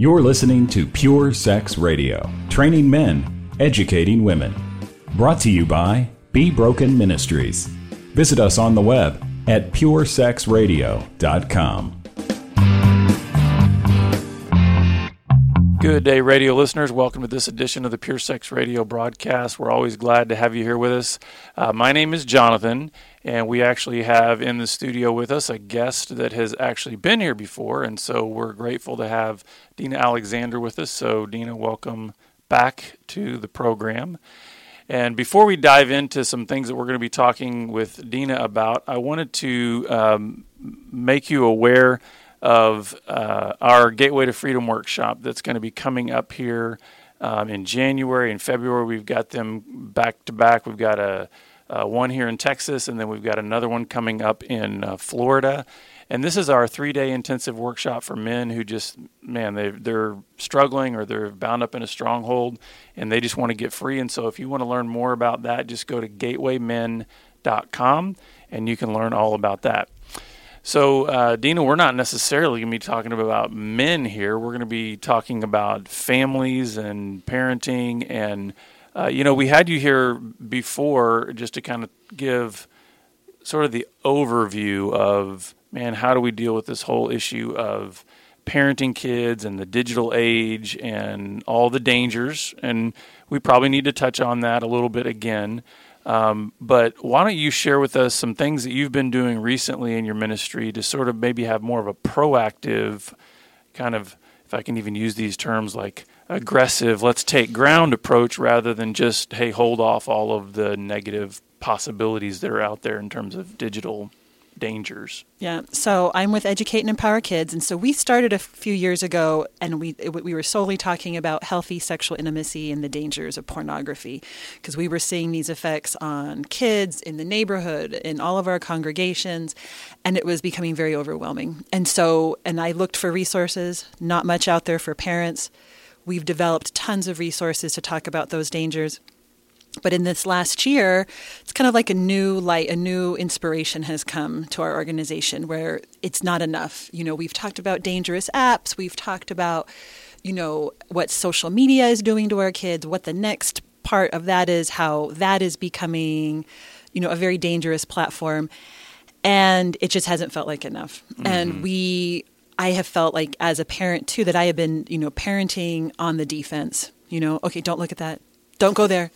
You're listening to Pure Sex Radio, training men, educating women. Brought to you by Be Broken Ministries. Visit us on the web at puresexradio.com. Good day, radio listeners. Welcome to this edition of the Pure Sex Radio broadcast. We're always glad to have you here with us. My name is Jonathan, and we actually have in the studio with us a guest that has actually been here before, and so we're grateful to have Dina Alexander with us. So, Dina, welcome back to the program. And before we dive into some things that we're going to be talking with Dina about, I wanted to make you aware of our Gateway to Freedom workshop that's going to be coming up here in January and February. We've got them back to back. We've got a one here in Texas, and then we've got another one coming up in Florida. And this is our 3-day intensive workshop for men who just, man, they're struggling or they're bound up in a stronghold and they just want to get free. And so if you want to learn more about that, just go to gatewaymen.com and you can learn all about that. So, Dina, we're not necessarily going to be talking about men here. We're going to be talking about families and parenting. And, you know, we had you here before just to kind of give sort of the overview of, man, how do we deal with this whole issue of parenting kids and the digital age and all the dangers? And we probably need to touch on that a little bit again. But why don't you share with us some things that you've been doing recently in your ministry to sort of maybe have more of a proactive kind of, if I can even use these terms, like aggressive, let's take ground approach rather than just, hey, hold off all of the negative possibilities that are out there in terms of digital dangers. Yeah. So I'm with Educate and Empower Kids. And so we started a few years ago, and we were solely talking about healthy sexual intimacy and the dangers of pornography, because we were seeing these effects on kids in the neighborhood, in all of our congregations, and it was becoming very overwhelming. And I looked for resources, not much out there for parents. We've developed tons of resources to talk about those dangers. But in this last year, it's kind of like a new light, a new inspiration has come to our organization where it's not enough. You know, we've talked about dangerous apps. We've talked about, you know, what social media is doing to our kids, what the next part of that is, how that is becoming, you know, a very dangerous platform. And it just hasn't felt like enough. Mm-hmm. And I have felt like as a parent, too, that I have been, you know, parenting on the defense. You know, okay, don't look at that. Don't go there.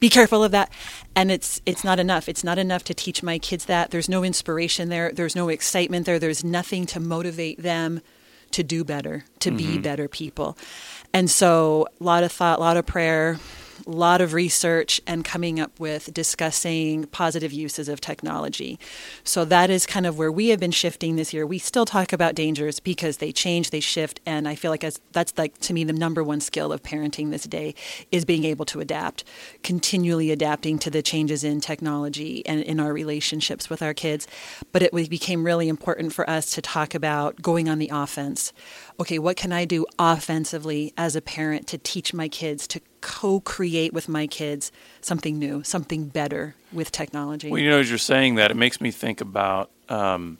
Be careful of that. And it's not enough. It's not enough to teach my kids that. There's no inspiration there. There's no excitement there. There's nothing to motivate them to do better, to be better people. And so a lot of thought, a lot of prayer, a lot of research, and coming up with discussing positive uses of technology. So that is kind of where we have been shifting this year. We still talk about dangers because they change, they shift. And I feel like that's like, to me, the number one skill of parenting this day is being able to adapt, continually adapting to the changes in technology and in our relationships with our kids. But it became really important for us to talk about going on the offense. Okay, what can I do offensively as a parent to teach my kids, to co-create with my kids something new, something better with technology? Well, you know, as you're saying that, it makes me think about, you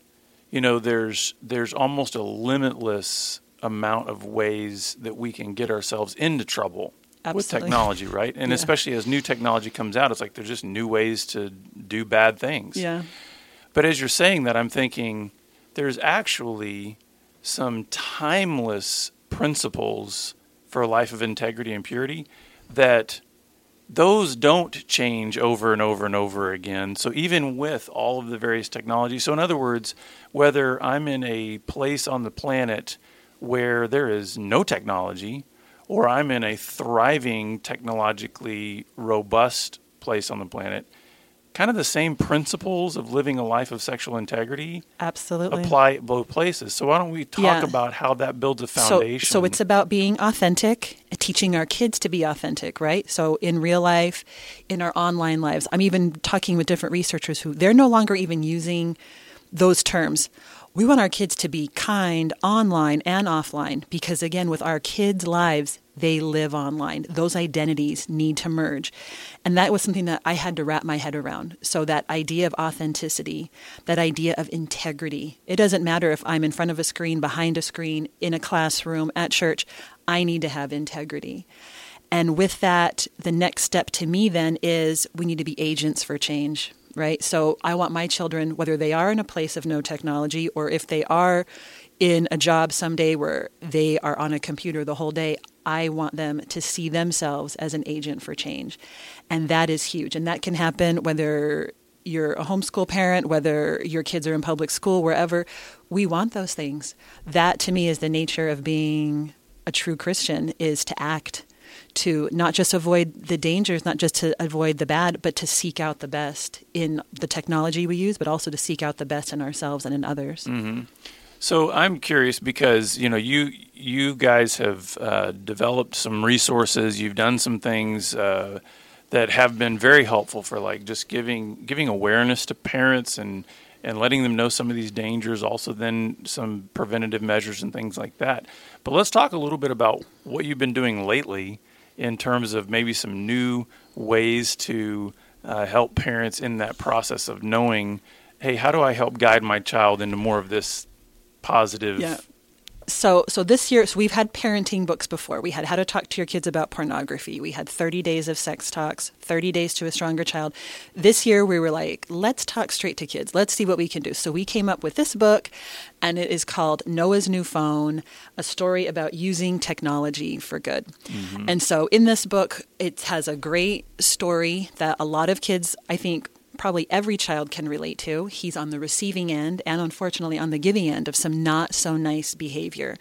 know, there's almost a limitless amount of ways that we can get ourselves into trouble. Absolutely. With technology, right? And especially as new technology comes out, it's like there's just new ways to do bad things. Yeah. But as you're saying that, I'm thinking there's actually some timeless principles for a life of integrity and purity that those don't change over and over and over again. So even with all of the various technologies, so in other words, whether I'm in a place on the planet where there is no technology, or I'm in a thriving, technologically robust place on the planet, kind of the same principles of living a life of sexual integrity apply at both places. So why don't we talk about how that builds a foundation? So it's about being authentic, teaching our kids to be authentic, right? So in real life, in our online lives, I'm even talking with different researchers who they're no longer even using those terms. We want our kids to be kind online and offline because, again, with our kids' lives, they live online. Those identities need to merge. And that was something that I had to wrap my head around. So that idea of authenticity, that idea of integrity, it doesn't matter if I'm in front of a screen, behind a screen, in a classroom, at church, I need to have integrity. And with that, the next step to me then is we need to be agents for change, right? So I want my children, whether they are in a place of no technology or if they are in a job someday where they are on a computer the whole day, I want them to see themselves as an agent for change. And that is huge. And that can happen whether you're a homeschool parent, whether your kids are in public school, wherever. We want those things. That to me is the nature of being a true Christian, is to act, to not just avoid the dangers, not just to avoid the bad, but to seek out the best in the technology we use, but also to seek out the best in ourselves and in others. Mm-hmm. So I'm curious because, you know, you guys have developed some resources. You've done some things that have been very helpful for like just giving awareness to parents and letting them know some of these dangers, also then some preventative measures and things like that. But let's talk a little bit about what you've been doing lately in terms of maybe some new ways to help parents in that process of knowing, hey, how do I help guide my child into more of this positive? Yeah. So this year, so we've had parenting books before. We had How to Talk to Your Kids About Pornography. We had 30 Days of Sex Talks, 30 Days to a Stronger Child. This year, we were like, let's talk straight to kids. Let's see what we can do. So we came up with this book, and it is called Noah's New Phone, a story about using technology for good. Mm-hmm. And so in this book, it has a great story that a lot of kids, I think, probably every child can relate to. He's on the receiving end and unfortunately on the giving end of some not so nice behavior.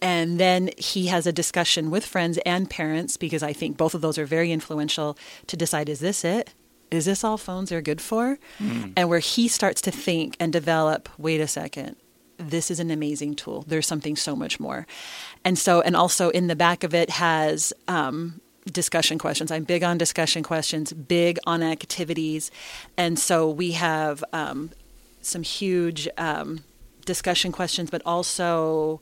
And then he has a discussion with friends and parents, because I think both of those are very influential, to decide, is this it? Is this all phones are good for? Mm. And where he starts to think and develop, wait a second, this is an amazing tool. There's something so much more. And so, and also in the back of it has, discussion questions. I'm big on discussion questions, big on activities. And so we have some huge discussion questions, but also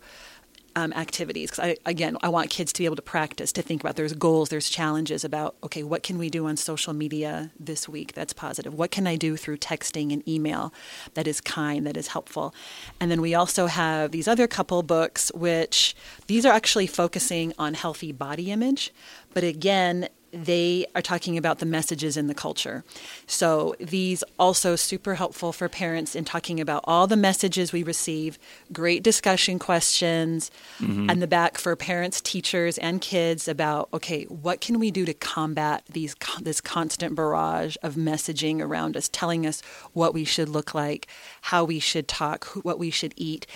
activities. Because I want kids to be able to practice, to think about, there's goals, there's challenges about, okay, what can we do on social media this week that's positive? What can I do through texting and email that is kind, that is helpful? And then we also have these other couple books, which these are actually focusing on healthy body image. But again, they are talking about the messages in the culture. So these also super helpful for parents in talking about all the messages we receive, great discussion questions, mm-hmm. and the back for parents, teachers, and kids about, okay, what can we do to combat this constant barrage of messaging around us, telling us what we should look like, how we should talk, what we should eat.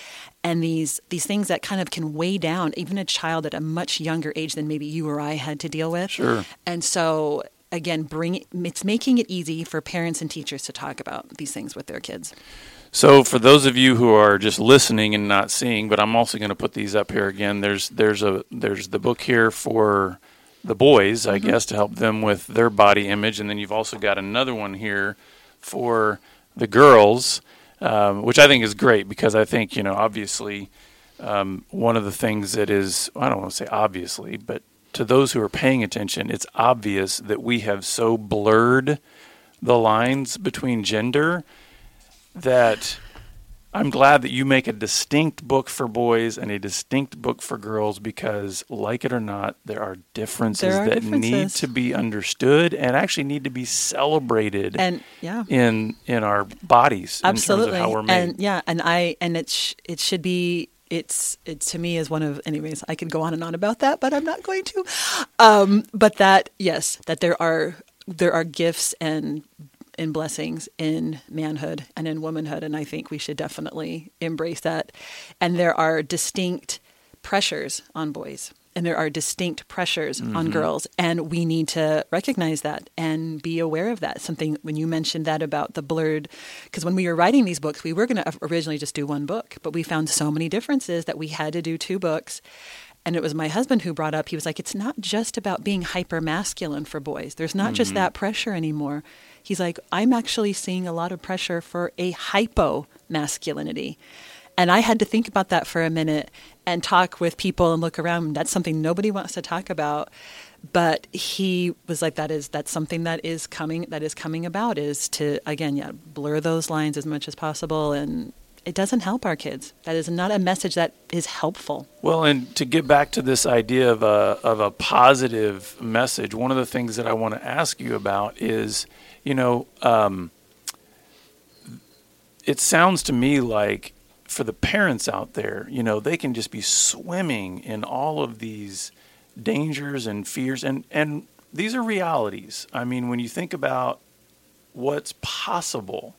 And these things that kind of can weigh down even a child at a much younger age than maybe you or I had to deal with. Sure. And so, again, it's making it easy for parents and teachers to talk about these things with their kids. So for those of you who are just listening and not seeing, but I'm also going to put these up here again, there's the book here for the boys, I mm-hmm. guess, to help them with their body image. And then you've also got another one here for the girls, which I think is great, because I think, you know, obviously one of the things that is, I don't want to say obviously, but to those who are paying attention, it's obvious that we have so blurred the lines between gender that I'm glad that you make a distinct book for boys and a distinct book for girls, because, like it or not, there are differences need to be understood and actually need to be celebrated. And yeah, in our bodies, absolutely, in terms of how we're made. And yeah, it to me is one of, anyways, I could go on and on about that, but I'm not going to. But that, yes, that there are gifts and blessings in manhood and in womanhood. And I think we should definitely embrace that. And there are distinct pressures on boys, and there are distinct pressures mm-hmm. on girls. And we need to recognize that and be aware of that. Something when you mentioned that about the blurred, because when we were writing these books, we were going to originally just do one book, but we found so many differences that we had to do two books. And it was my husband who brought up, he was like, it's not just about being hyper masculine for boys. There's not mm-hmm. just that pressure anymore. He's like, I'm actually seeing a lot of pressure for a hypo masculinity. And I had to think about that for a minute and talk with people and look around. That's something nobody wants to talk about. But he was like, that's something that is coming about, is to, again, blur those lines as much as possible. And it doesn't help our kids. That is not a message that is helpful. Well, and to get back to this idea of a positive message, one of the things that I want to ask you about is, it sounds to me like for the parents out there, they can just be swimming in all of these dangers and fears, and these are realities. I mean, when you think about what's possible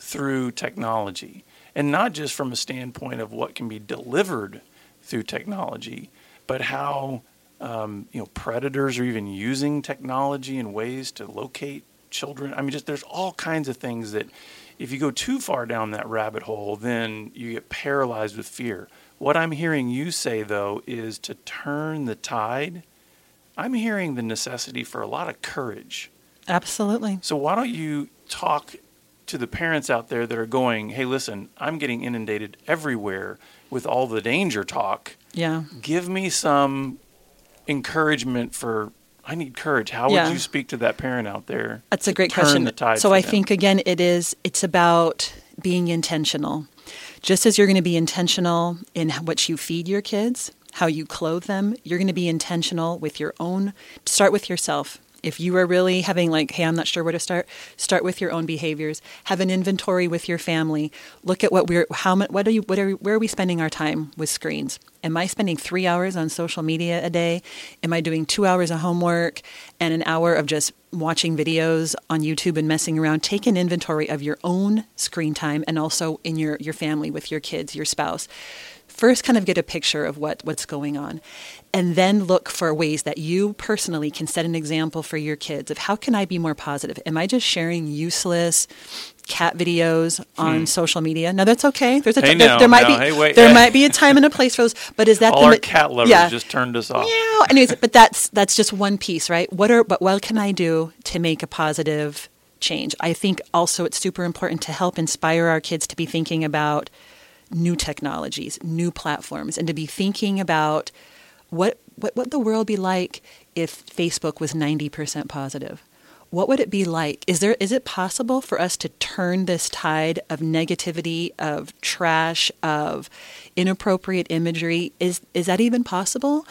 through technology, and not just from a standpoint of what can be delivered through technology, but how predators are even using technology in ways to locate children. I mean, just there's all kinds of things that if you go too far down that rabbit hole, then you get paralyzed with fear. What I'm hearing you say, though, is to turn the tide. I'm hearing the necessity for a lot of courage. Absolutely. So why don't you talk to the parents out there that are going, hey, listen, I'm getting inundated everywhere with all the danger talk. Yeah. Give me some encouragement for, I need courage. How would you speak to that parent out there? That's a great question. So I think, again, it's about being intentional. Just as you're going to be intentional in what you feed your kids, how you clothe them, you're going to be intentional with your own. Start with yourself. If you are really having I'm not sure where to start with your own behaviors. Have an inventory with your family. Look at where are we spending our time with screens? Am I spending 3 hours on social media a day? Am I doing 2 hours of homework and an hour of just watching videos on YouTube and messing around? Take an inventory of your own screen time, and also in your family, with your kids, your spouse. First, kind of get a picture of what's going on, and then look for ways that you personally can set an example for your kids of, how can I be more positive? Am I just sharing useless cat videos on social media? Now, that's okay. There might be a time and a place for those, but is that all our cat lovers just turned us off? Yeah. Anyways, but that's just one piece, right? What can I do to make a positive change? I think also it's super important to help inspire our kids to be thinking about new technologies, new platforms, and to be thinking about what would the world be like if Facebook was 90% positive? What would it be like? Is it possible for us to turn this tide of negativity, of trash, of inappropriate imagery? Is that even possible?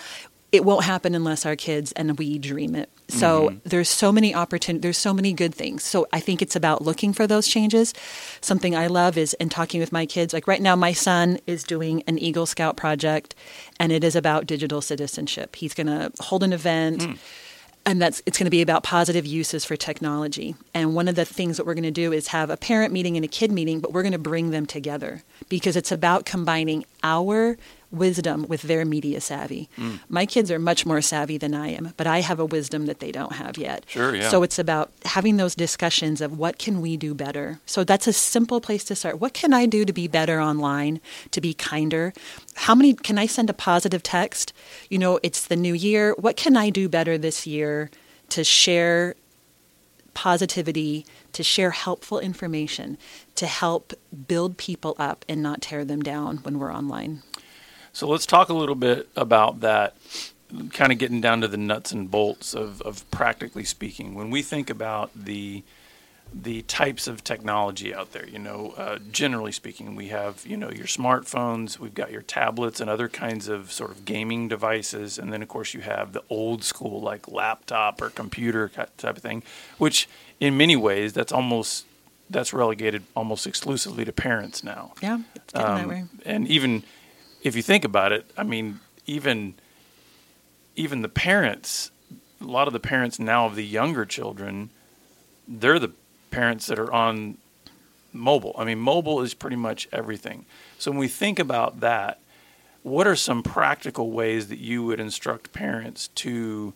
It won't happen unless our kids and we dream it. So There's so many opportunities. There's so many good things. So I think it's about looking for those changes. Something I love is in talking with my kids. Like right now, my son is doing an Eagle Scout project, and it is about digital citizenship. He's going to hold an event. And it's going to be about positive uses for technology. And one of the things that we're going to do is have a parent meeting and a kid meeting, but we're going to bring them together, because it's about combining our wisdom with their media savvy. My kids are much more savvy than I am, but I have a wisdom that they don't have yet. Sure, yeah. So it's about having those discussions of, what can we do better? So that's a simple place to start. What can I do to be better online, to be kinder? Can I send a positive text? It's the new year. What can I do better this year to share positivity, to share helpful information, to help build people up and not tear them down when we're online? So let's talk a little bit about that, kind of getting down to the nuts and bolts of practically speaking. When we think about the types of technology out there, generally speaking, we have, your smartphones, we've got your tablets and other kinds of sort of gaming devices. And then, of course, you have the old school, like laptop or computer type of thing, which in many ways that's relegated almost exclusively to parents now. Yeah, it's getting that way. And even if you think about it, I mean, even the parents, a lot of the parents now of the younger children, they're the parents that are on mobile. I mean, mobile is pretty much everything. So when we think about that, what are some practical ways that you would instruct parents to,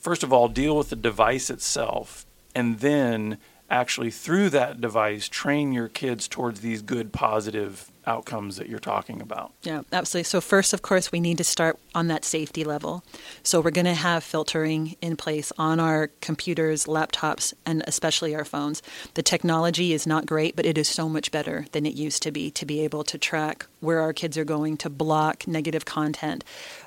first of all, deal with the device itself, and then actually through that device, train your kids towards these good, positive outcomes that you're talking about. Yeah, absolutely. So first, of course, we need to start on that safety level. So we're going to have filtering in place on our computers, laptops, and especially our phones. The technology is not great, but it is so much better than it used to be able to track where our kids are going, to block negative content.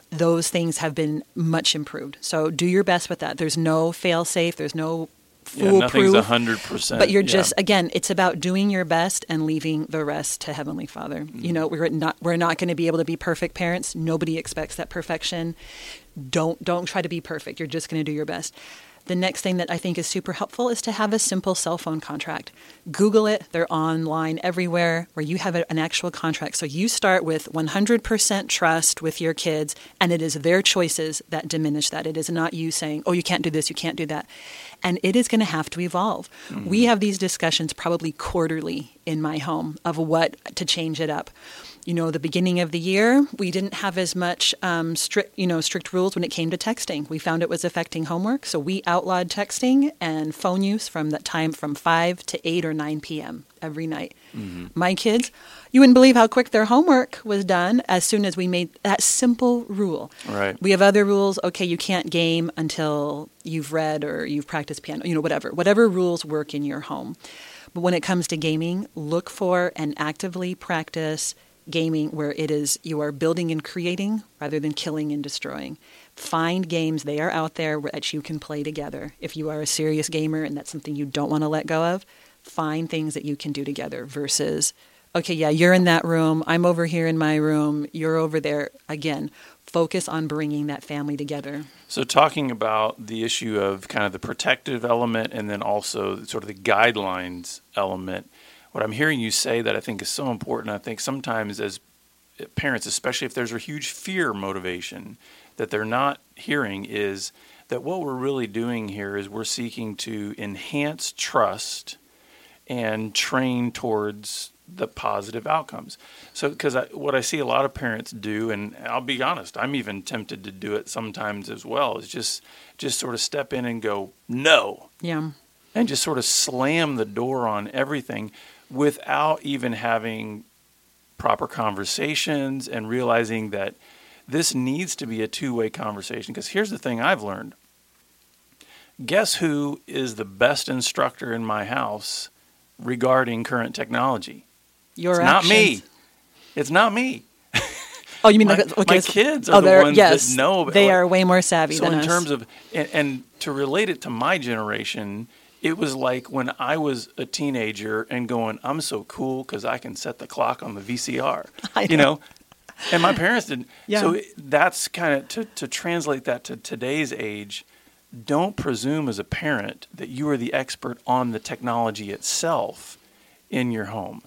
Those things have been much improved. So do your best with that. There's no fail-safe. There's no foolproof. Yeah, nothing's 100%. But you're just, again, it's about doing your best and leaving the rest to Heavenly Father. Mm-hmm. You know, we're not going to be able to be perfect parents. Nobody expects that perfection. Don't try to be perfect. You're just going to do your best. The next thing that I think is super helpful is to have a simple cell phone contract. Google it. They're online everywhere where you have an actual contract. So you start with 100% trust with your kids, and it is their choices that diminish that. It is not you saying, oh, you can't do this, you can't do that. And it is going to have to evolve. Mm-hmm. We have these discussions probably quarterly in my home of what to change it up. You know, the beginning of the year, we didn't have as much strict rules when it came to texting. We found it was affecting homework, so we outlawed texting and phone use from that time from 5 to 8 or 9 p.m. every night. Mm-hmm. My kids, you wouldn't believe how quick their homework was done as soon as we made that simple rule. Right. We have other rules. Okay, you can't game until you've read or you've practiced piano, you know, whatever. Whatever rules work in your home. But when it comes to gaming, look for and actively practice gaming where it is you are building and creating rather than killing and destroying. Find games, they are out there, that you can play together. If you are a serious gamer and that's something you don't want to let go of, find things that you can do together versus, okay, yeah, you're in that room, I'm over here in my room, you're over there. Again, focus on bringing that family together. So talking about the issue of kind of the protective element and then also sort of the guidelines element, what I'm hearing you say that I think is so important, I think sometimes as parents, especially if there's a huge fear motivation that they're not hearing, is that what we're really doing here is we're seeking to enhance trust and train towards the positive outcomes. So, because what I see a lot of parents do, and I'll be honest, I'm even tempted to do it sometimes as well, is just sort of step in and go, no. Yeah. And just sort of slam the door on everything without even having proper conversations and realizing that this needs to be a two-way conversation. Because here's the thing I've learned. Guess who is the best instructor in my house regarding current technology? Your actions. It's not me. Oh, you mean my kids are the ones that know. They are way more savvy than us. So in terms of, and to relate it to my generation, it was like when I was a teenager and going, I'm so cool because I can set the clock on the VCR, you know? And my parents didn't. Yeah. So that's kind of, to translate that to today's age, don't presume as a parent that you are the expert on the technology itself in your home.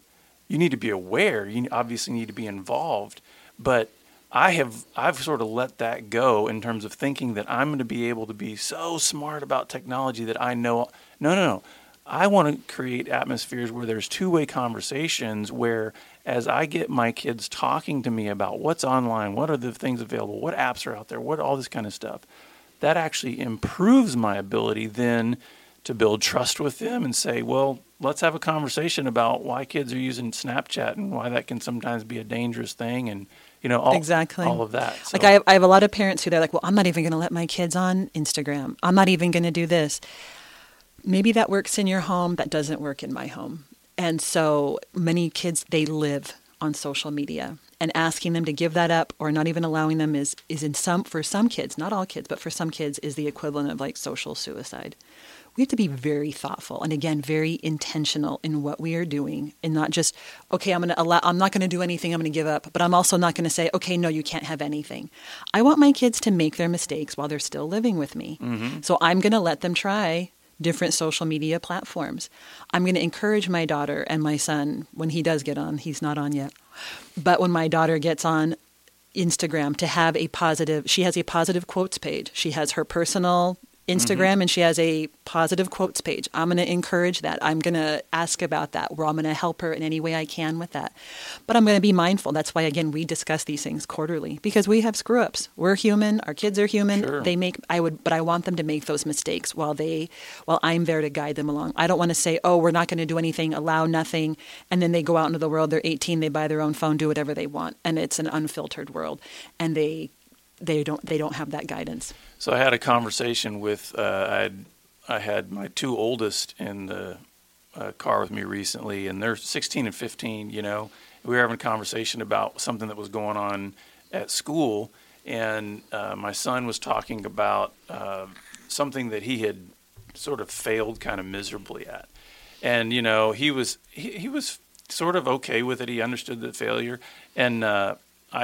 You need to be aware. You obviously need to be involved. But I've sort of let that go in terms of thinking that I'm going to be able to be so smart about technology that I know. No. I want to create atmospheres where there's two-way conversations where as I get my kids talking to me about what's online, what are the things available, what apps are out there, what all this kind of stuff, that actually improves my ability then to build trust with them and say, well, let's have a conversation about why kids are using Snapchat and why that can sometimes be a dangerous thing and, you know, all of that. So. Like I have a lot of parents who they're like, well, I'm not even going to let my kids on Instagram. I'm not even going to do this. Maybe that works in your home. That doesn't work in my home. And so many kids, they live on social media. And asking them to give that up or not even allowing them is for some kids, not all kids, but for some kids is the equivalent of like social suicide. We have to be very thoughtful and, again, very intentional in what we are doing and not just, okay, I'm not going to do anything, I'm going to give up, but I'm also not going to say, okay, no, you can't have anything. I want my kids to make their mistakes while they're still living with me. Mm-hmm. So I'm going to let them try different social media platforms. I'm going to encourage my daughter and my son when he does get on, he's not on yet, but when my daughter gets on Instagram to have she has a positive quotes page. She has her personal Instagram, and she has a positive quotes page. I'm going to encourage that. I'm going to ask about that, where I'm going to help her in any way I can with that. But I'm going to be mindful. That's why, again, we discuss these things quarterly, because we have screw-ups. We're human. Our kids are human. Sure. They make, but I want them to make those mistakes while I'm there to guide them along. I don't want to say, oh, we're not going to do anything, allow nothing. And then they go out into the world. They're 18. They buy their own phone, do whatever they want. And it's an unfiltered world. And they don't have that guidance. So I had a conversation with I had my two oldest in the car with me recently, and they're 16 and 15. You know, we were having a conversation about something that was going on at school, and my son was talking about something that he had sort of failed kind of miserably at, and you know he was sort of okay with it. He understood the failure, and I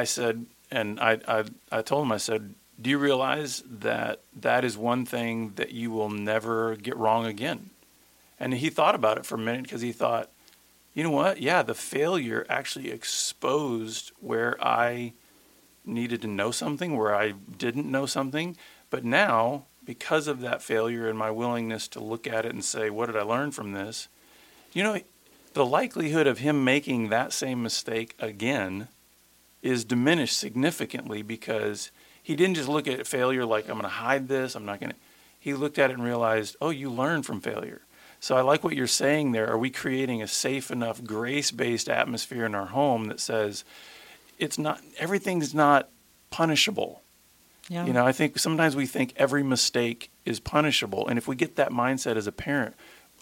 told him, I said, do you realize that that is one thing that you will never get wrong again? And he thought about it for a minute, because he thought, you know what? Yeah, the failure actually exposed where I needed to know something, where I didn't know something. But now, because of that failure and my willingness to look at it and say, what did I learn from this? You know, the likelihood of him making that same mistake again is diminished significantly, because he didn't just look at failure like, I'm going to hide this, I'm not going to. He looked at it and realized, oh, you learn from failure. So I like what you're saying there. Are we creating a safe enough, grace-based atmosphere in our home that says it's not, everything's not punishable? Yeah. You know, I think sometimes we think every mistake is punishable. And if we get that mindset as a parent,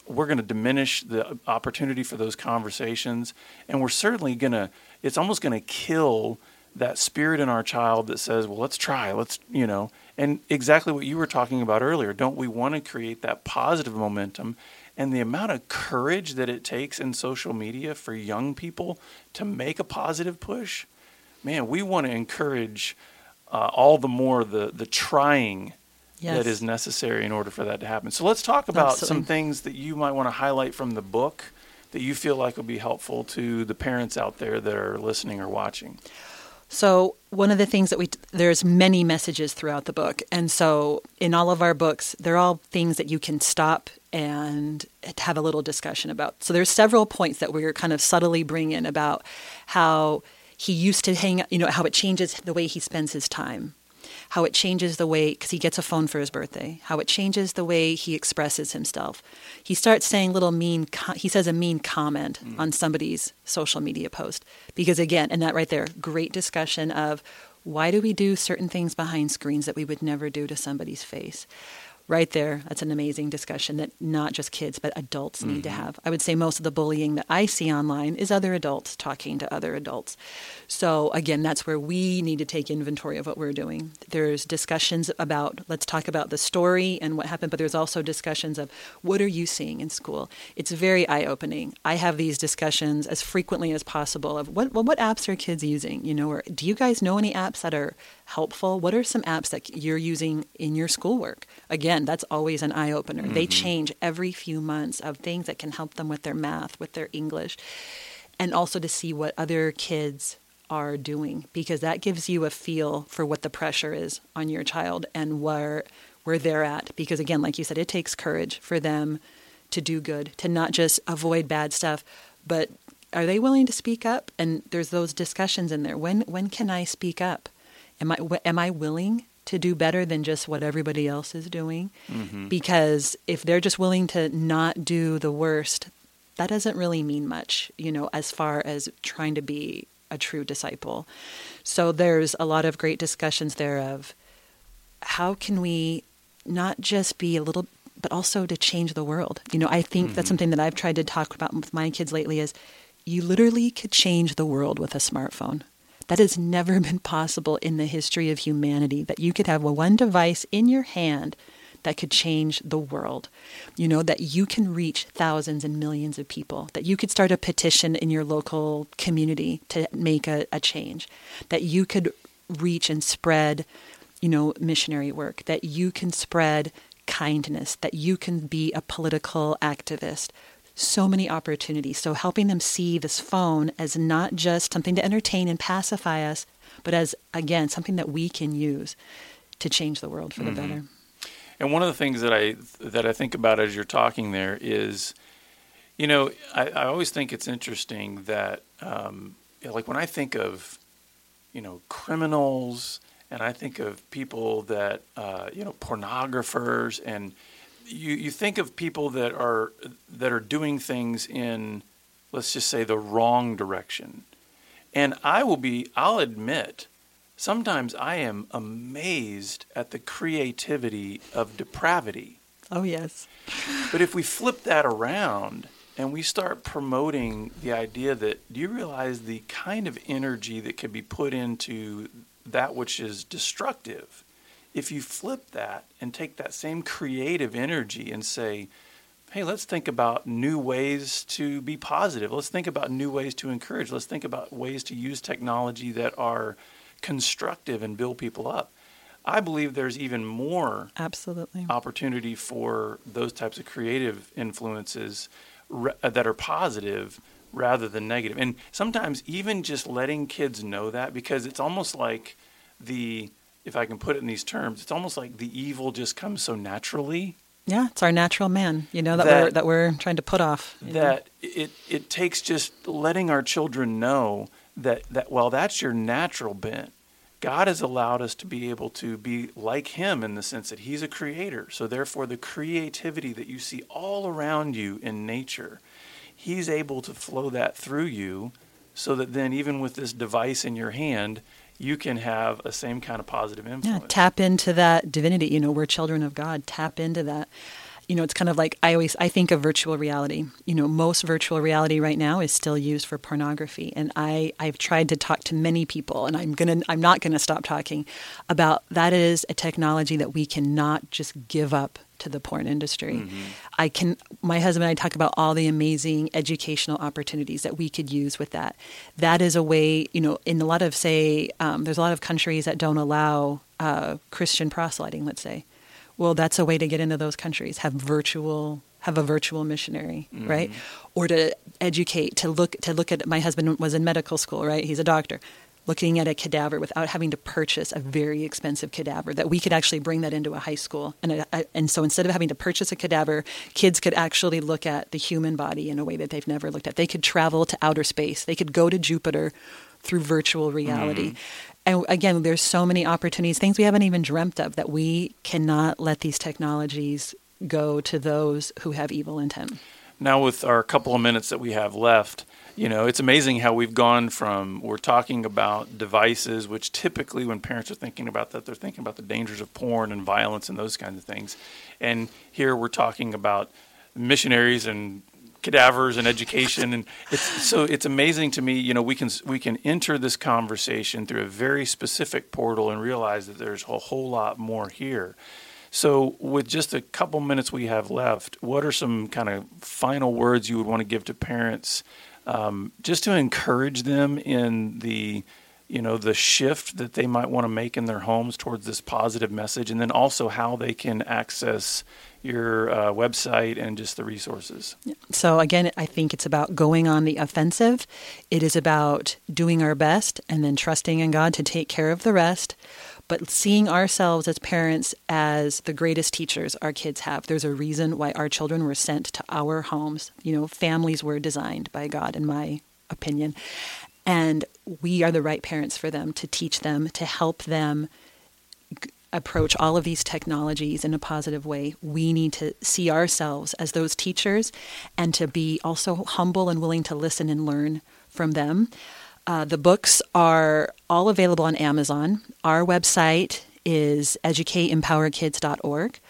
we're going to diminish the opportunity for those conversations. And we're certainly going to, it's almost going to kill that spirit in our child that says, well, let's try, let's, you know, and exactly what you were talking about earlier. Don't we want to create that positive momentum? And the amount of courage that it takes in social media for young people to make a positive push, man, we want to encourage all the more the trying. Yes. That is necessary in order for that to happen. So let's talk about some things that you might want to highlight from the book that you feel like would be helpful to the parents out there that are listening or watching. So one of the things that there's many messages throughout the book. And so in all of our books, they're all things that you can stop and have a little discussion about. So there's several points that we're kind of subtly bringing in about how he used to hang out, you know, how it changes the way he spends his time. How it changes the way, because he gets a phone for his birthday, how it changes the way he expresses himself. He starts saying he says a mean comment on somebody's social media post. Because again, and that right there, great discussion of why do we do certain things behind screens that we would never do to somebody's face. Right there, that's an amazing discussion that not just kids, but adults need to have. I would say most of the bullying that I see online is other adults talking to other adults. So again, that's where we need to take inventory of what we're doing. There's discussions about, let's talk about the story and what happened, but there's also discussions of what are you seeing in school? It's very eye-opening. I have these discussions as frequently as possible of what apps are kids using? You know, or do you guys know any apps that are helpful? What are some apps that you're using in your schoolwork? Again, that's always an eye-opener. They change every few months of things that can help them with their math, with their English, and also to see what other kids are doing, because that gives you a feel for what the pressure is on your child and where they're at. Because again, like you said, it takes courage for them to do good, to not just avoid bad stuff, but are they willing to speak up? And there's those discussions in there. When can I speak up? Am I willing to do better than just what everybody else is doing? Because if they're just willing to not do the worst, that doesn't really mean much, you know, as far as trying to be a true disciple. So there's a lot of great discussions there of how can we not just be a little, but also to change the world. You know, I think that's something that I've tried to talk about with my kids lately is you literally could change the world with a smartphone. That has never been possible in the history of humanity, that you could have one device in your hand that could change the world, you know, that you can reach thousands and millions of people, that you could start a petition in your local community to make a change, that you could reach and spread, you know, missionary work, that you can spread kindness, that you can be a political activist. So many opportunities. So helping them see this phone as not just something to entertain and pacify us, but as, again, something that we can use to change the world for the better. And one of the things that I think about as you're talking there is, you know, I always think it's interesting that, like when I think of, you know, criminals, and I think of people that, you know, pornographers, and you think of people that are doing things in, let's just say, the wrong direction. And I'll admit, sometimes I am amazed at the creativity of depravity. Oh, yes. But if we flip that around and we start promoting the idea that, do you realize the kind of energy that could be put into that which is destructive? If you flip that and take that same creative energy and say, hey, let's think about new ways to be positive. Let's think about new ways to encourage. Let's think about ways to use technology that are constructive and build people up. I believe there's even more opportunity for those types of creative influences that are positive rather than negative. And sometimes even just letting kids know that, because it's almost like if I can put it in these terms, it's almost like the evil just comes so naturally. Yeah, it's our natural man, you know, that we're trying to put off. That it takes just letting our children know that while that's your natural bent, God has allowed us to be able to be like him in the sense that he's a creator. So therefore, the creativity that you see all around you in nature, he's able to flow that through you so that then even with this device in your hand, you can have a same kind of positive influence. Yeah, tap into that divinity. You know, we're children of God. Tap into that. You know, it's kind of like I think of virtual reality. You know, most virtual reality right now is still used for pornography. And I've tried to talk to many people, and I'm not gonna stop talking about that. Is a technology that we cannot just give up to the porn industry. Mm-hmm. My husband and I talk about all the amazing educational opportunities that we could use with that. That is a way, you know, in a lot of, say, there's a lot of countries that don't allow Christian proselyting, let's say. Well, that's a way to get into those countries, have a virtual missionary, mm-hmm. right? Or to educate, to look at, my husband was in medical school, right? He's a doctor. Looking at a cadaver without having to purchase a very expensive cadaver, that we could actually bring that into a high school. And so instead of having to purchase a cadaver, kids could actually look at the human body in a way that they've never looked at. They could travel to outer space. They could go to Jupiter through virtual reality. Mm. And again, there's so many opportunities, things we haven't even dreamt of, that we cannot let these technologies go to those who have evil intent. Now, with our couple of minutes that we have left, you know, it's amazing how we've gone from, we're talking about devices, which typically when parents are thinking about that, they're thinking about the dangers of porn and violence and those kinds of things. And here we're talking about missionaries and cadavers and education. And it's amazing to me, you know, we can enter this conversation through a very specific portal and realize that there's a whole lot more here. So with just a couple minutes we have left, what are some kind of final words you would want to give to parents just to encourage them in the, you know, the shift that they might want to make in their homes towards this positive message, and then also how they can access your website and just the resources? So again, I think it's about going on the offensive. It is about doing our best and then trusting in God to take care of the rest, but seeing ourselves as parents as the greatest teachers our kids have. There's a reason why our children were sent to our homes. You know, families were designed by God, in my opinion. And we are the right parents for them, to teach them, to help them approach all of these technologies in a positive way. We need to see ourselves as those teachers and to be also humble and willing to listen and learn from them. The books are all available on Amazon. Our website is EducateEmpowerKids.org.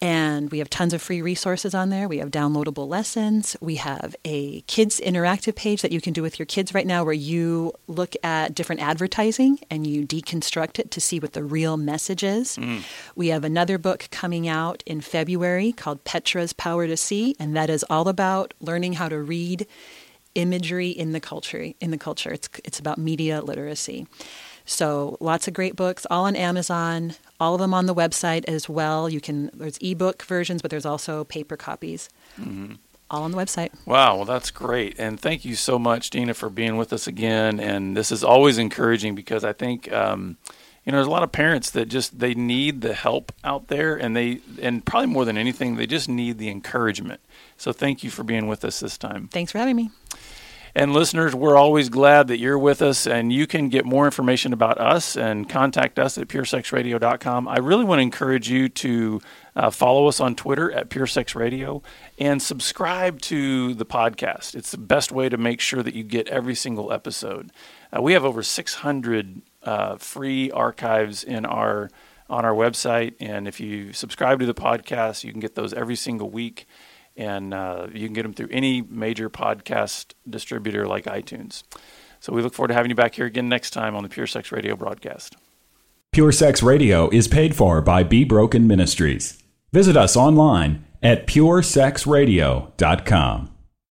And we have tons of free resources on there. We have downloadable lessons. We have a kids interactive page that you can do with your kids right now, where you look at different advertising and you deconstruct it to see what the real message is. Mm. We have another book coming out in February called Petra's Power to See, and that is all about learning how to read imagery in the culture. It's about media literacy. So lots of great books, all on Amazon, all of them on the website as well. There's ebook versions, but there's also paper copies, mm-hmm. all on the website. Wow, well, that's great. And thank you so much, Dina, for being with us again. And this is always encouraging, because I think you know, there's a lot of parents that just, they need the help out there, and probably more than anything, they just need the encouragement. So thank you for being with us this time. Thanks for having me. And listeners, we're always glad that you're with us, and you can get more information about us and contact us at puresexradio.com. I really want to encourage you to follow us on Twitter at puresexradio and subscribe to the podcast. It's the best way to make sure that you get every single episode. We have over 600 free archives on our website, and if you subscribe to the podcast, you can get those every single week. And you can get them through any major podcast distributor like iTunes. So we look forward to having you back here again next time on the Pure Sex Radio broadcast. Pure Sex Radio is paid for by Be Broken Ministries. Visit us online at puresexradio.com.